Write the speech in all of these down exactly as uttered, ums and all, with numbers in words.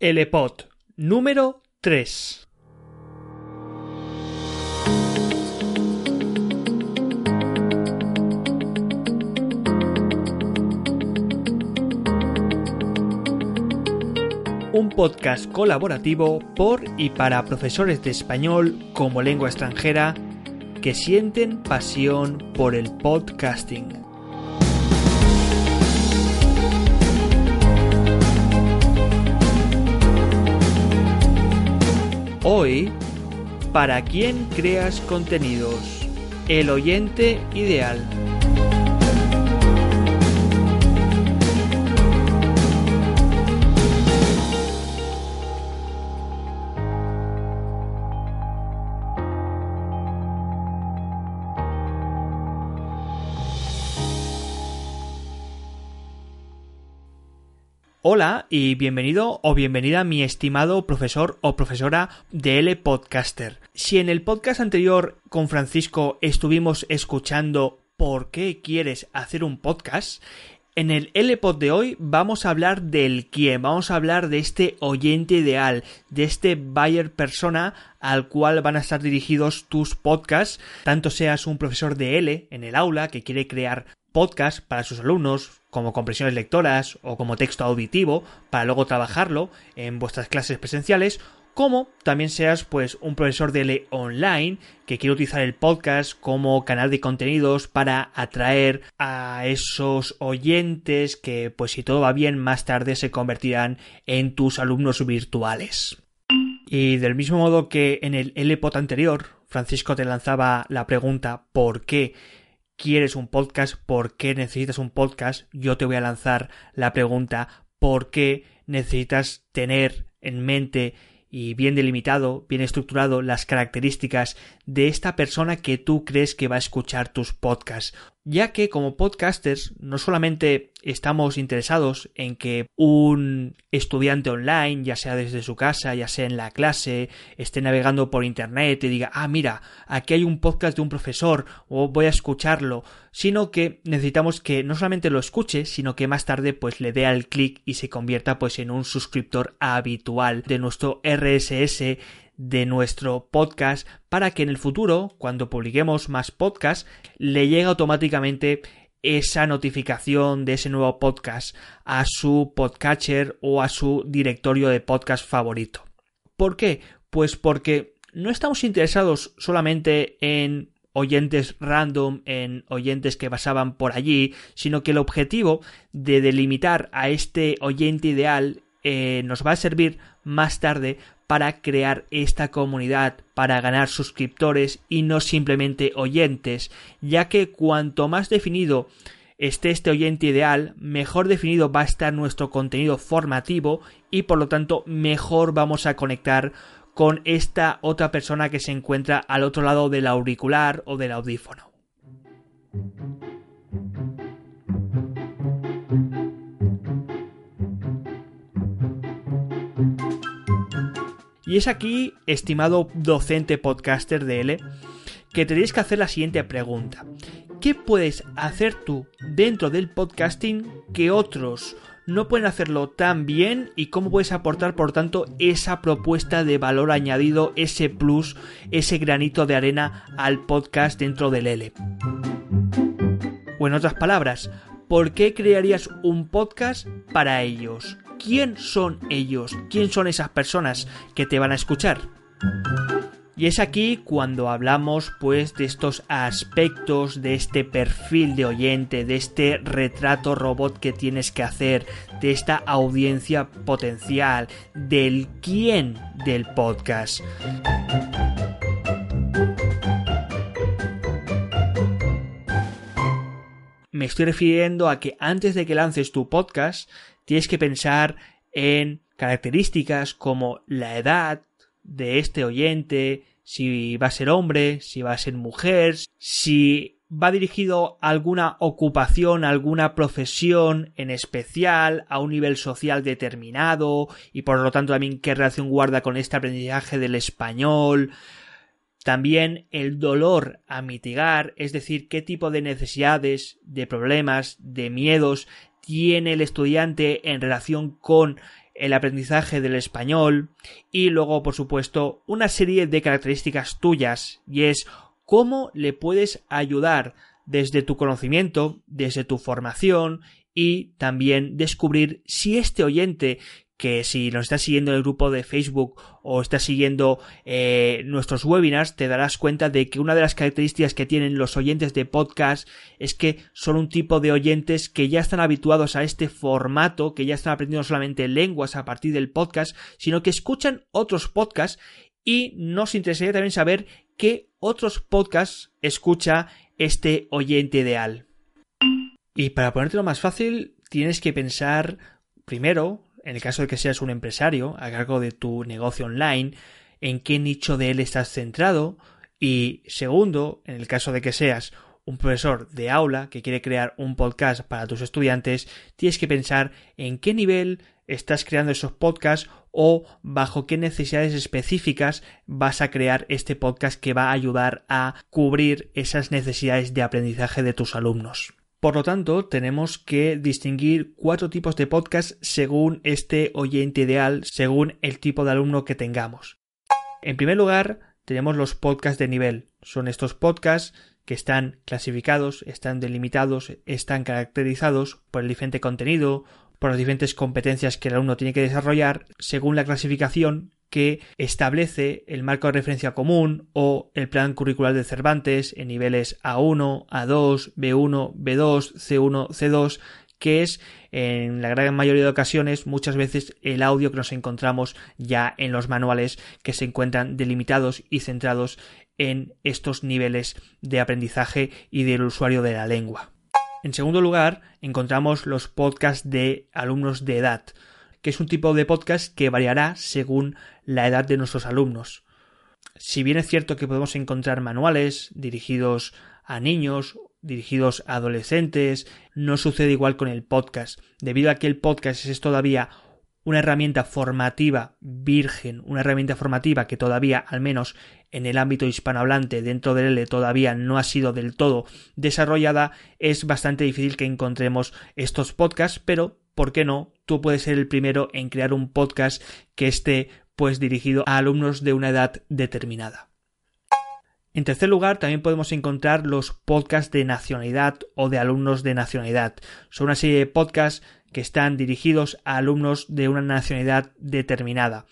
El E P O D número tres. Un podcast colaborativo por y para profesores de español como lengua extranjera que sienten pasión por el podcasting. Hoy, ¿para quién creas contenidos? El oyente ideal. Hola y bienvenido o bienvenida mi estimado profesor o profesora de L-Podcaster. Si en el podcast anterior con Francisco estuvimos escuchando ¿por qué quieres hacer un podcast?, en el L-Pod de hoy vamos a hablar del quién, vamos a hablar de este oyente ideal, de este buyer persona al cual van a estar dirigidos tus podcasts, tanto seas un profesor de L en el aula que quiere crear podcast para sus alumnos, como compresiones lectoras o como texto auditivo para luego trabajarlo en vuestras clases presenciales, como también seas pues un profesor de L online que quiere utilizar el podcast como canal de contenidos para atraer a esos oyentes que, pues si todo va bien, más tarde se convertirán en tus alumnos virtuales. Y del mismo modo que en el L-Pod anterior, Francisco te lanzaba la pregunta ¿por qué quieres un podcast? ¿Por qué necesitas un podcast? Yo te voy a lanzar la pregunta ¿por qué necesitas tener en mente y bien delimitado, bien estructurado las características de esta persona que tú crees que va a escuchar tus podcasts? Ya que como podcasters no solamente estamos interesados en que un estudiante online, ya sea desde su casa, ya sea en la clase, esté navegando por internet y diga, ah mira, aquí hay un podcast de un profesor, o voy a escucharlo, sino que necesitamos que no solamente lo escuche, sino que más tarde pues le dé al clic y se convierta pues en un suscriptor habitual de nuestro R S S, de nuestro podcast, para que en el futuro, cuando publiquemos más podcasts, le llegue automáticamente esa notificación de ese nuevo podcast a su podcatcher o a su directorio de podcast favorito. ¿Por qué? Pues porque no estamos interesados solamente en oyentes random, en oyentes que pasaban por allí, sino que el objetivo de delimitar a este oyente ideal eh, nos va a servir más tarde para crear esta comunidad, para ganar suscriptores y no simplemente oyentes, ya que cuanto más definido esté este oyente ideal, mejor definido va a estar nuestro contenido formativo y por lo tanto mejor vamos a conectar con esta otra persona que se encuentra al otro lado del auricular o del audífono. Y es aquí, estimado docente podcaster de L, que tenéis que hacer la siguiente pregunta. ¿Qué puedes hacer tú dentro del podcasting que otros no pueden hacerlo tan bien? ¿Y cómo puedes aportar, por tanto, esa propuesta de valor añadido, ese plus, ese granito de arena al podcast dentro del L? O en otras palabras, ¿por qué crearías un podcast para ellos? ¿Quién son ellos? ¿Quién son esas personas que te van a escuchar? Y es aquí cuando hablamos pues de estos aspectos, de este perfil de oyente, de este retrato robot que tienes que hacer, de esta audiencia potencial, del quién del podcast. Me estoy refiriendo a que antes de que lances tu podcast, tienes que pensar en características como la edad de este oyente, si va a ser hombre, si va a ser mujer, si va dirigido a alguna ocupación, a alguna profesión en especial, a un nivel social determinado y por lo tanto también qué relación guarda con este aprendizaje del español. También el dolor a mitigar, es decir, qué tipo de necesidades, de problemas, de miedos tiene el estudiante en relación con el aprendizaje del español. Y luego, por supuesto, una serie de características tuyas, y es cómo le puedes ayudar desde tu conocimiento, desde tu formación, y también descubrir si este oyente, que si nos estás siguiendo en el grupo de Facebook o estás siguiendo eh, nuestros webinars, te darás cuenta de que una de las características que tienen los oyentes de podcast es que son un tipo de oyentes que ya están habituados a este formato, que ya están aprendiendo no solamente lenguas a partir del podcast, sino que escuchan otros podcasts, y nos interesaría también saber qué otros podcasts escucha este oyente ideal. Y para ponértelo más fácil, tienes que pensar primero, en el caso de que seas un empresario a cargo de tu negocio online, en qué nicho de él estás centrado. Y segundo, en el caso de que seas un profesor de aula que quiere crear un podcast para tus estudiantes, tienes que pensar en qué nivel estás creando esos podcasts o bajo qué necesidades específicas vas a crear este podcast que va a ayudar a cubrir esas necesidades de aprendizaje de tus alumnos. Por lo tanto, tenemos que distinguir cuatro tipos de podcast según este oyente ideal, según el tipo de alumno que tengamos. En primer lugar, tenemos los podcasts de nivel. Son estos podcasts que están clasificados, están delimitados, están caracterizados por el diferente contenido, por las diferentes competencias que el alumno tiene que desarrollar, según la clasificación que establece el marco de referencia común o el plan curricular de Cervantes en niveles A uno, A dos, B uno, B dos, C uno, C dos, que es en la gran mayoría de ocasiones muchas veces el audio que nos encontramos ya en los manuales que se encuentran delimitados y centrados en estos niveles de aprendizaje y del usuario de la lengua. En segundo lugar, encontramos los podcasts de alumnos de edad, que es un tipo de podcast que variará según la edad de nuestros alumnos. Si bien es cierto que podemos encontrar manuales dirigidos a niños, dirigidos a adolescentes, no sucede igual con el podcast, debido a que el podcast es todavía una herramienta formativa virgen, una herramienta formativa que todavía, al menos en el ámbito hispanohablante, dentro del L E, todavía no ha sido del todo desarrollada. Es bastante difícil que encontremos estos podcasts, pero ¿por qué no? Tú puedes ser el primero en crear un podcast que esté pues dirigido a alumnos de una edad determinada. En tercer lugar, también podemos encontrar los podcasts de nacionalidad o de alumnos de nacionalidad. Son una serie de podcasts que están dirigidos a alumnos de una nacionalidad determinada.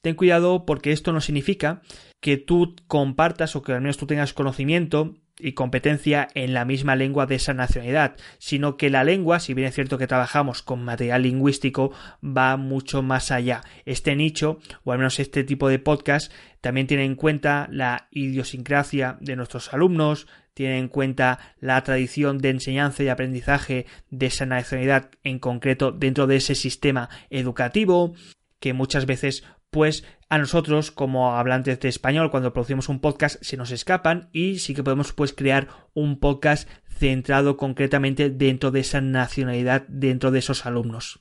Ten cuidado, porque esto no significa que tú compartas o que al menos tú tengas conocimiento y competencia en la misma lengua de esa nacionalidad, sino que la lengua, si bien es cierto que trabajamos con material lingüístico, va mucho más allá. Este nicho, o al menos este tipo de podcast, también tiene en cuenta la idiosincrasia de nuestros alumnos, tiene en cuenta la tradición de enseñanza y aprendizaje de esa nacionalidad en concreto dentro de ese sistema educativo, que muchas veces pues a nosotros como hablantes de español cuando producimos un podcast se nos escapan, y sí que podemos pues crear un podcast centrado concretamente dentro de esa nacionalidad, dentro de esos alumnos.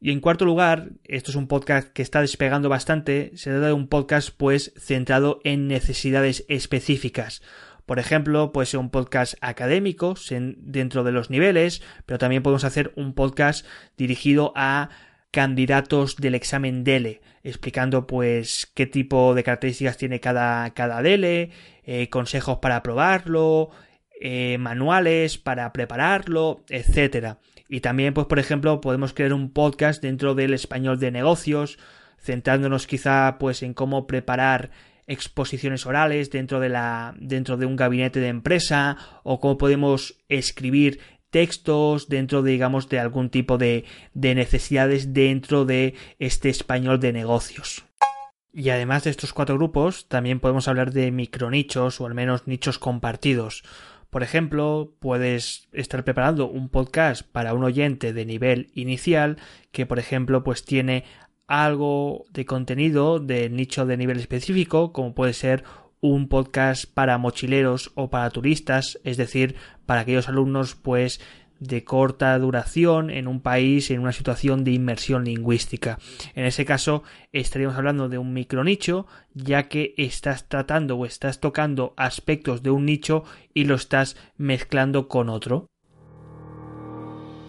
Y en cuarto lugar, esto es un podcast que está despegando bastante, se trata de un podcast pues centrado en necesidades específicas. Por ejemplo, puede ser un podcast académico dentro de los niveles, pero también podemos hacer un podcast dirigido a candidatos del examen D E L E, explicando pues qué tipo de características tiene cada, cada D E L E, eh, consejos para aprobarlo, eh, manuales para prepararlo, etcétera. Y también, pues por ejemplo, podemos crear un podcast dentro del español de negocios, centrándonos quizá pues en cómo preparar exposiciones orales dentro de la dentro de un gabinete de empresa, o cómo podemos escribir textos dentro de, digamos, de algún tipo de, de necesidades dentro de este español de negocios. Y además de estos cuatro grupos, también podemos hablar de micronichos o al menos nichos compartidos. Por ejemplo, puedes estar preparando un podcast para un oyente de nivel inicial que, por ejemplo, pues tiene algo de contenido de nicho de nivel específico, como puede ser un podcast para mochileros o para turistas, es decir, para aquellos alumnos pues de corta duración en un país en una situación de inmersión lingüística. En ese caso estaríamos hablando de un micronicho, ya que estás tratando o estás tocando aspectos de un nicho y lo estás mezclando con otro.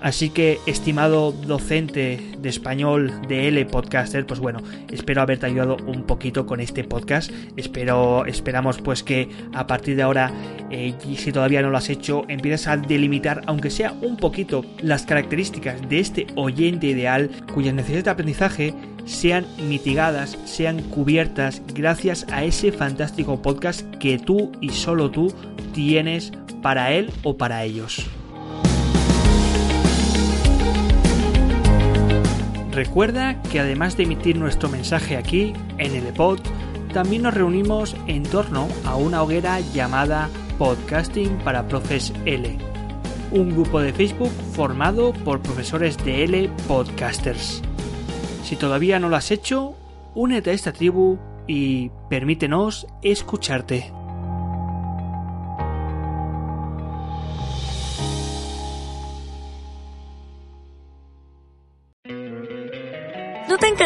Así que, estimado docente de español de L Podcaster, pues bueno, espero haberte ayudado un poquito con este podcast. Espero, esperamos pues que a partir de ahora, eh, si todavía no lo has hecho, empieces a delimitar, aunque sea un poquito, las características de este oyente ideal cuyas necesidades de aprendizaje sean mitigadas, sean cubiertas gracias a ese fantástico podcast que tú y solo tú tienes para él o para ellos. Recuerda que además de emitir nuestro mensaje aquí, en el E P O D, también nos reunimos en torno a una hoguera llamada Podcasting para Profes L, un grupo de Facebook formado por profesores de L Podcasters. Si todavía no lo has hecho, únete a esta tribu y permítenos escucharte. ¿Te